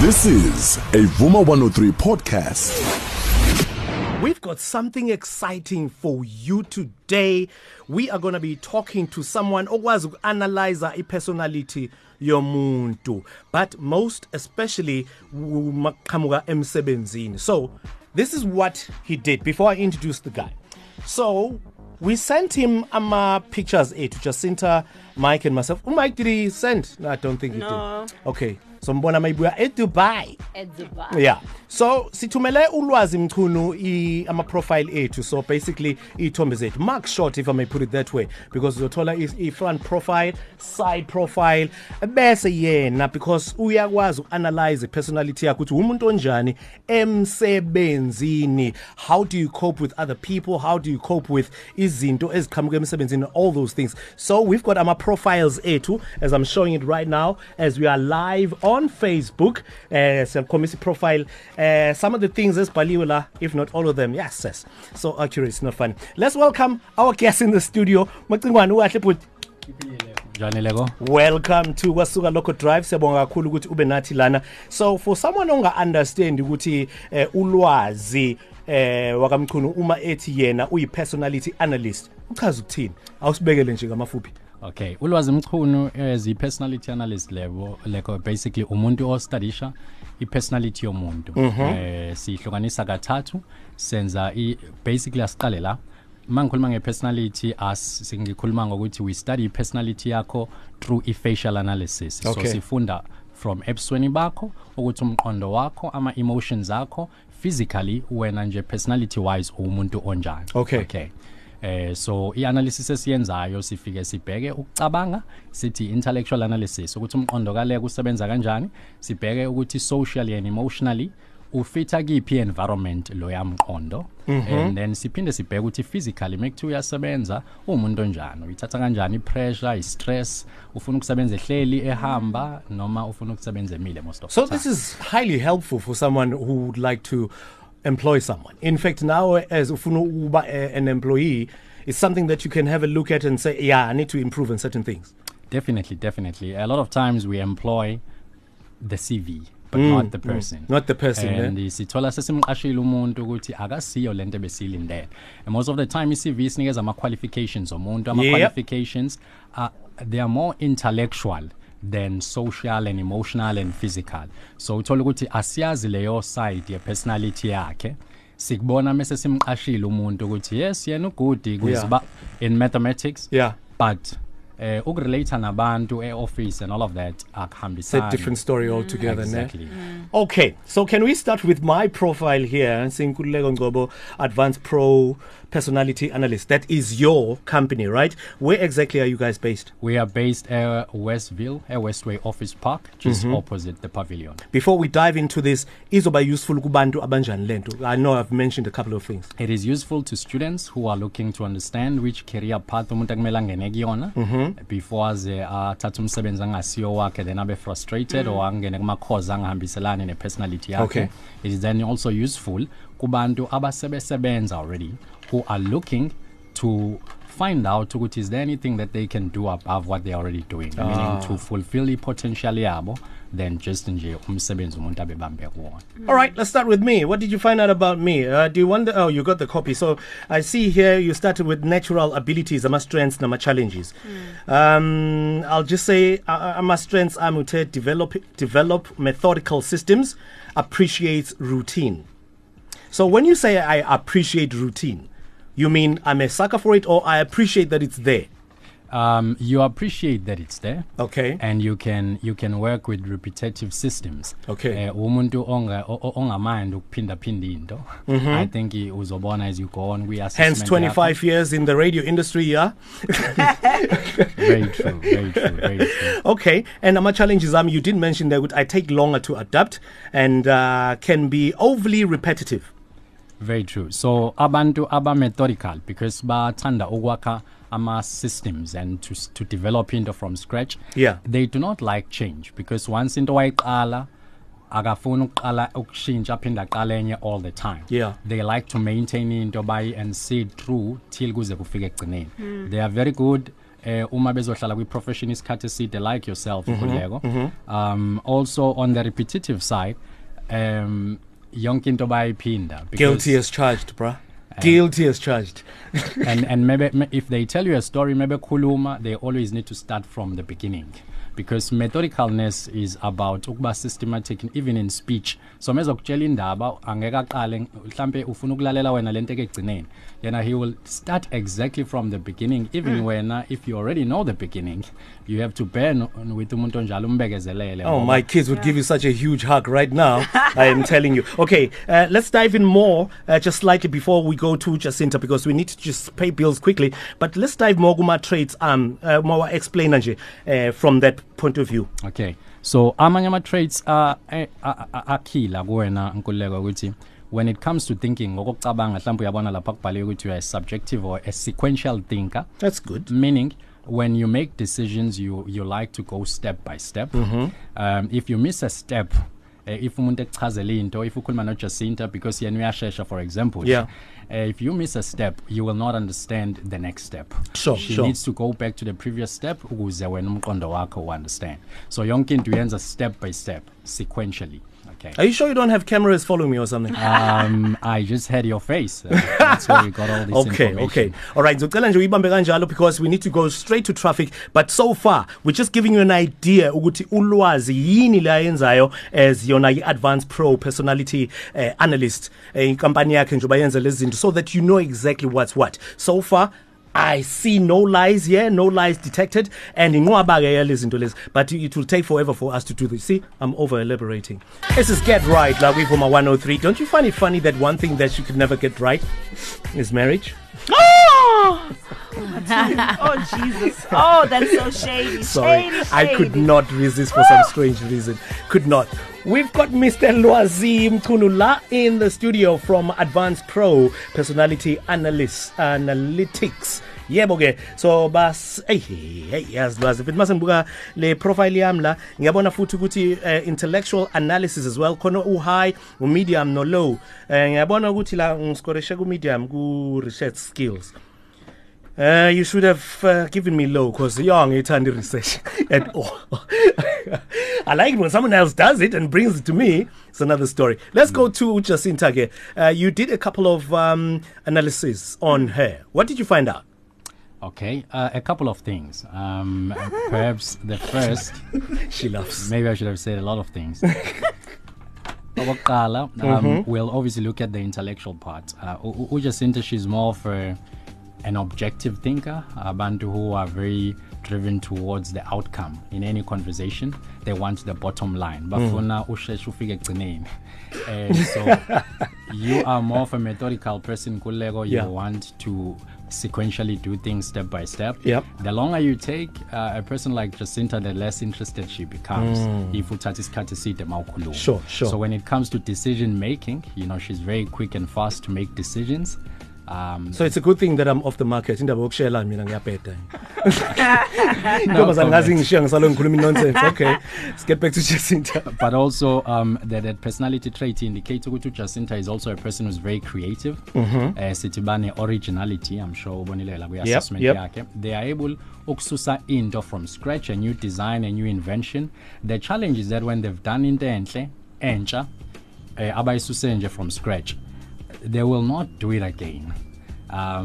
This is a Vuma 103 podcast. We've got something exciting for you today. We are going to be talking to someone okwazi uku-analyza ipersonality yomuntu, but most especially maqhamuka emsebenzini. So this is what he did before I introduced the guy. So we sent him pictures to Jacinta, Mike and myself. Mike, did he send? No, I don't think he did. Okay. So mbona mayibuya eDubai. eDubai. Yeah. So sithumele uLwazi Mchunu ama-profile ethu. So basically ithombe zethu. Mark short, if I may put it that way, because uzothola i-front profile, side profile, bese yena, because uyakwazi uku-analyze i-personality yakho ukuthi umuntu onjani emsebenzini. How do you cope with other people? How do you cope with izinto eziqhamuka emsebenzini? All those things. So we've got ama-profiles ethu, as I'm showing it right now, as we are live on Facebook. Community profile. Some of the things is Baliwala, if not all of them. Yes. So accurate, it's not funny. Let's welcome our guest in the studio. Welcome to Kwasuka Lokho Drive. Siyabonga kakhulu ukuthi ube nathi lana. So for someone onga understand ukuthi uLwazi wakamchunu uma ethi yena uyi personality analyst, uchaza ukuthini? Awusibekele nje ngamafuphi. Okay, uLwazi Mchunu is a personality analyst level, like basically umuntu ostadisha i-personality yomuntu. Sihlukanisa kathathu, senza basically asiqale la. Mangikhuluma ngepersonality as singikhuluma ngokuthi we study personality yakho through i-facial analysis. So sifunda from ebusweni bakho ukuthi umqondo wakho, ama emotions akho, physically wena nje personality wise umuntu onjani. Okay. So i-analysis esiyenzayo sifike sibheke ukucabanga, sithi intellectual analysis, ukuthi umqondo kale kusebenza kanjani, sibheke ukuthi socially and emotionally ufita kiphi environment lo yamqondo, and then siphinde sibheke ukuthi physically mekuthi uyasebenza umuntu onjani, uyithatha kanjani i-pressure, i-stress, ufuna ukusebenza ehleli ehamba noma ufuna ukusebenza emile most of the time. So this is highly helpful for someone who would like to employ someone. In fact, now as an employee, it's something that you can have a look at and say, yeah, I need to improve on certain things. Definitely. A lot of times we employ the CV, but not the person. Not the person. And sithola sesimqashile umuntu ukuthi akasiyo lento besilindele. And most of the time i-CV sinikeza ama-qualifications omuntu, ama-qualifications, they are more intellectual than social and emotional and physical. So uthola ukuthi asiyazi leyo side ye personality yakhe. Sikubona mase simqashile umuntu ukuthi yes yena ugudi kuziba in mathematics. Yeah. But ukurelate nabantu e-office and all of that akuhambisani. It's a different story altogether. Exactly. Okay, so can we start with my profile here? Sinkululeko Ngobo, Advanced Pro Personality Analyst. That is your company, right? Where exactly are you guys based? We are based at Westway office park, just opposite the pavilion. Before we dive into this, izoba useful kubantu abanjani lento? I know I've mentioned a couple of things. It is useful to students who are looking to understand which career path umuntu akumele angene kuyona. Before they thatha umsebenzi angasiyo wakhe, then abe frustrated or angene kuma cause angihambiselani nepersonality yakhe. Okay. It is then also useful kubantu abasebenza already who are looking to find out ukuthi is there anything that they can do above what they are already doing, meaning to fulfill the potential yabo, then just nje umsebenzi umuntu abebambe kuwona. All right, let's start with me. What did you find out about me? Do you wonder? Oh, you got the copy. So I see here you started with natural abilities, ama strengths nama challenges. I'll just say ama strengths I'm to develop methodical systems, appreciates routine. So when you say I appreciate routine, you mean I'm a sucker for it, or I appreciate that it's there? You appreciate that it's there. Okay. And you can work with repetitive systems. Okay. Umuntu onga mind ukuphinda into. I think uzobona as you go on. We are hence 25 years in the radio industry, yeah. Very true. Okay. And my challenge is, you did mention that I take longer to adapt and can be overly repetitive. Very true. So abantu methodical, because bathanda ukwakha ama systems and to develop into from scratch. Yeah. They do not like change, because once into wayiqala akafuna uqala ukushintsha phinda qalenye all the time. Yeah. They like to maintain into by and see through till kuze kufike egcineni. They are very good uma bezohlala kwi profession isikhathi eside like yourself Khuleko. Also on the repetitive side, yonke into bayiphinda. Guilty as charged, bruh. Guilty as charged. And maybe if they tell you a story, maybe khuluma, they always need to start from the beginning. Because methodicalness is about ukuba systematic even in speech. So mezokutshela indaba angekaqale mhlambe ufuna ukulalela wena lento ekugcineni. Yena he will start exactly from the beginning even wena if you already know the beginning. You have to bear with umuntu onjalo umbekezelele. Oh, my kids would give you such a huge hug right now. I am telling you. Okay, let's dive in more just slightly before we go to Jacinta, because we need to just pay bills quickly. But let's dive more kuma traits more explain nje from that point of view. Okay, so amanyama traits are key when it comes to thinking. You are a subjective or a sequential thinker. That's good. Meaning, when you make decisions, you like to go step by step. If you miss a step, if umuntu ekuchazele into, if ukhuluma no Jacinta, because yena uyashesha, for example, if you miss a step, you will not understand the next step. Sure, she needs to go back to the previous step ukuze wena umqondo wakho understand. So yonke into yenza step by step, sequentially. Okay. Are you sure you don't have cameras following me or something? I just had your face. That's where you got all this information. Okay. All right. Because we need to go straight to traffic. But so far, we're just giving you an idea ukuthi ulwazi yini layenzayo as your Advanced Pro Personality Analyst. So that you know exactly what's what. So far, I see no lies here, no lies detected, and in listen to this. But it will take forever for us to do this. See, I'm over elaborating. This is Get Right, Lwazi Vuma 103. Don't you find it funny that one thing that you could never get right is marriage? Oh! Oh, Jesus. Oh, that's so shady. Sorry, shady. I could not resist for some strange reason. Could not. We've got Mr. Lwazi Mchunu in the studio from Advanced Pro Personality Analytics. Yeah, okay. So, bas, yes, Lwazi. But masembuka le profile yamla. Ngiyabona futhi ukuthi intellectual analysis as well. Kono u-high, u-medium, no low. Ngiyabona ukuthi la ngskoreshe ku-medium ku-research skills. You should have given me low, because young ain't under research at all. I like it when someone else does it and brings it to me. It's another story. Let's go to Jacinta here. You did a couple of analyses on her. What did you find out? Okay, a couple of things. Perhaps the first... She laughs. Maybe I should have said a lot of things. We'll obviously look at the intellectual part. Jacinta, she's more of a... an objective thinker, Bantu who are very driven towards the outcome in any conversation. They want the bottom line. So you are more of a methodical person, Kulego. You want to sequentially do things step by step. The longer you take, a person like Jacinta, the less interested she becomes. Sure. So when it comes to decision making, you know, she's very quick and fast to make decisions. So it's a good thing that I'm off the market. In the workshop, I'm in a better. Okay, let's get back to Jacinta. But also, that personality trait indicator to Jacinta is also a person who's very creative. Sitibane originality. I'm sure assessment. They are able uksusa into from scratch a new design, a new invention. The challenge is that when they've done in the encha, abayisusenje from scratch, they will not do it again. That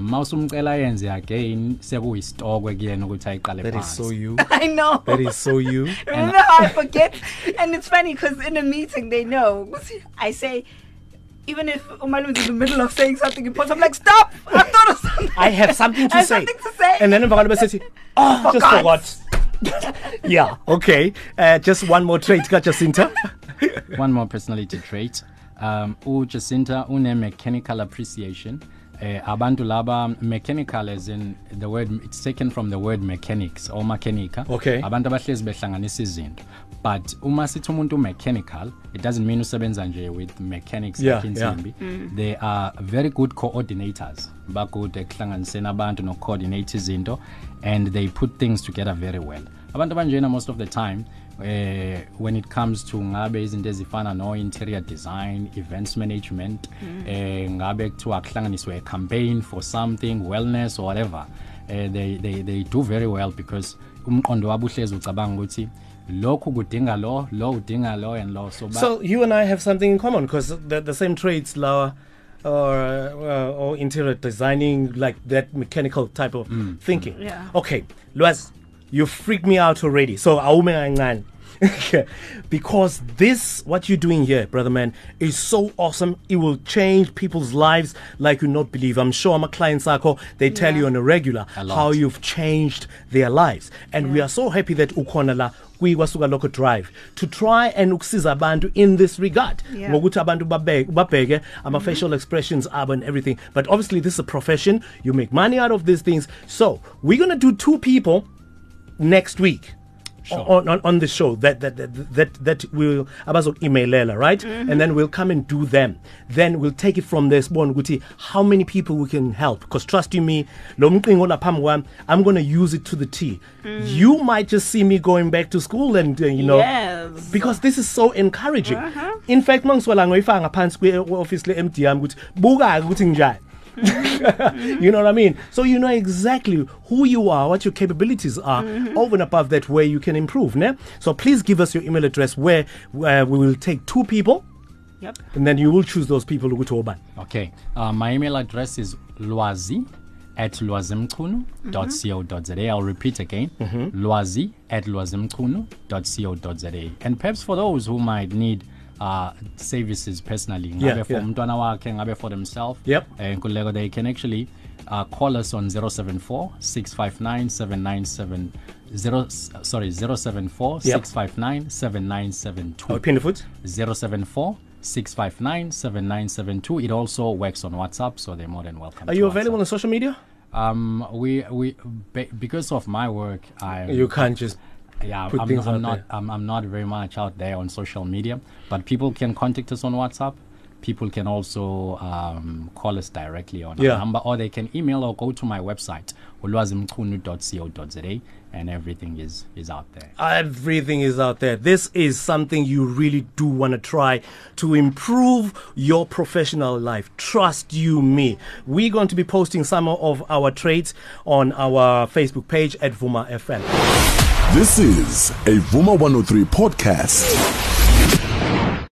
is so you. I know. That is so you. Remember how I forget? And it's funny because in a meeting they know. I say, even if Umalu is in the middle of saying something important, I'm like, stop! I thought of something. I have something to say. And then Umalu says, oh, I just forgot. Yeah, okay. Just one more trait, Jacinta. One more personality trait. Jacinta une mechanical appreciation. Abantu laba mechanical as in the word, it's taken from the word mechanics or mechanica. Okay. Abantu abahlezi behlanganisa izinto. But uma sithi umuntu mechanical, it doesn't mean usebenza nje with mechanics. They are very good coordinators. Bakude ekuhlanganiseni abantu no coordinate izinto, and they put things together very well. Abantu banjena most of the time, when it comes to ngabe izinto ezifana no interior design, events management, ngabe to akuhlanganiswe a campaign for something, wellness or whatever, they do very well because so you and I have something in common because the same traits, Laura, or interior designing, like that mechanical type of thinking. Yeah. Okay, Lwazi, you freaked me out already. So because this, what you're doing here, brother man, is so awesome. It will change people's lives like you not believe. I'm sure my clients, they tell you on a regular how you've changed their lives. And we are so happy that Ukonala Kwasuka Lokho Drive to try and ukusiza abantu in this regard. Ngokuthi abantu babheke ama facial expressions and everything. But obviously this is a profession. You make money out of these things. So we're going to do two people next week. Sure. On the show that we'll emailela, right? And then we'll come and do them. Then we'll take it from there, how many people we can help. Because trust you me, I'm going to use it to the T. You might just see me going back to school and, you know, because this is so encouraging. In fact, you know what I mean? So you know exactly who you are, what your capabilities are, over and above that where you can improve. Ne? So please give us your email address where we will take two people. Yep. And then you will choose those people who go to Oban. Okay. My email address is lwazi@lwazimchunu.co.za. I'll repeat again, lwazi@lwazimchunu.co.za. And perhaps for those who might need services personally, for themselves, they can actually call us on 074-659-797 074-659-7972. Pin the foot. 074-659-7972. It also works on WhatsApp, so they're more than welcome. Are you available on social media? Because of my work, you can't just. Yeah, I'm not very much out there on social media, but people can contact us on WhatsApp. People can also call us directly on our number, or they can email or go to my website, ulwazimchunu.co.za, and everything is out there. Everything is out there. This is something you really do want to try to improve your professional life. Trust you me. We're going to be posting some of our traits on our Facebook page at VumaFM. This is a Vuma 103 podcast.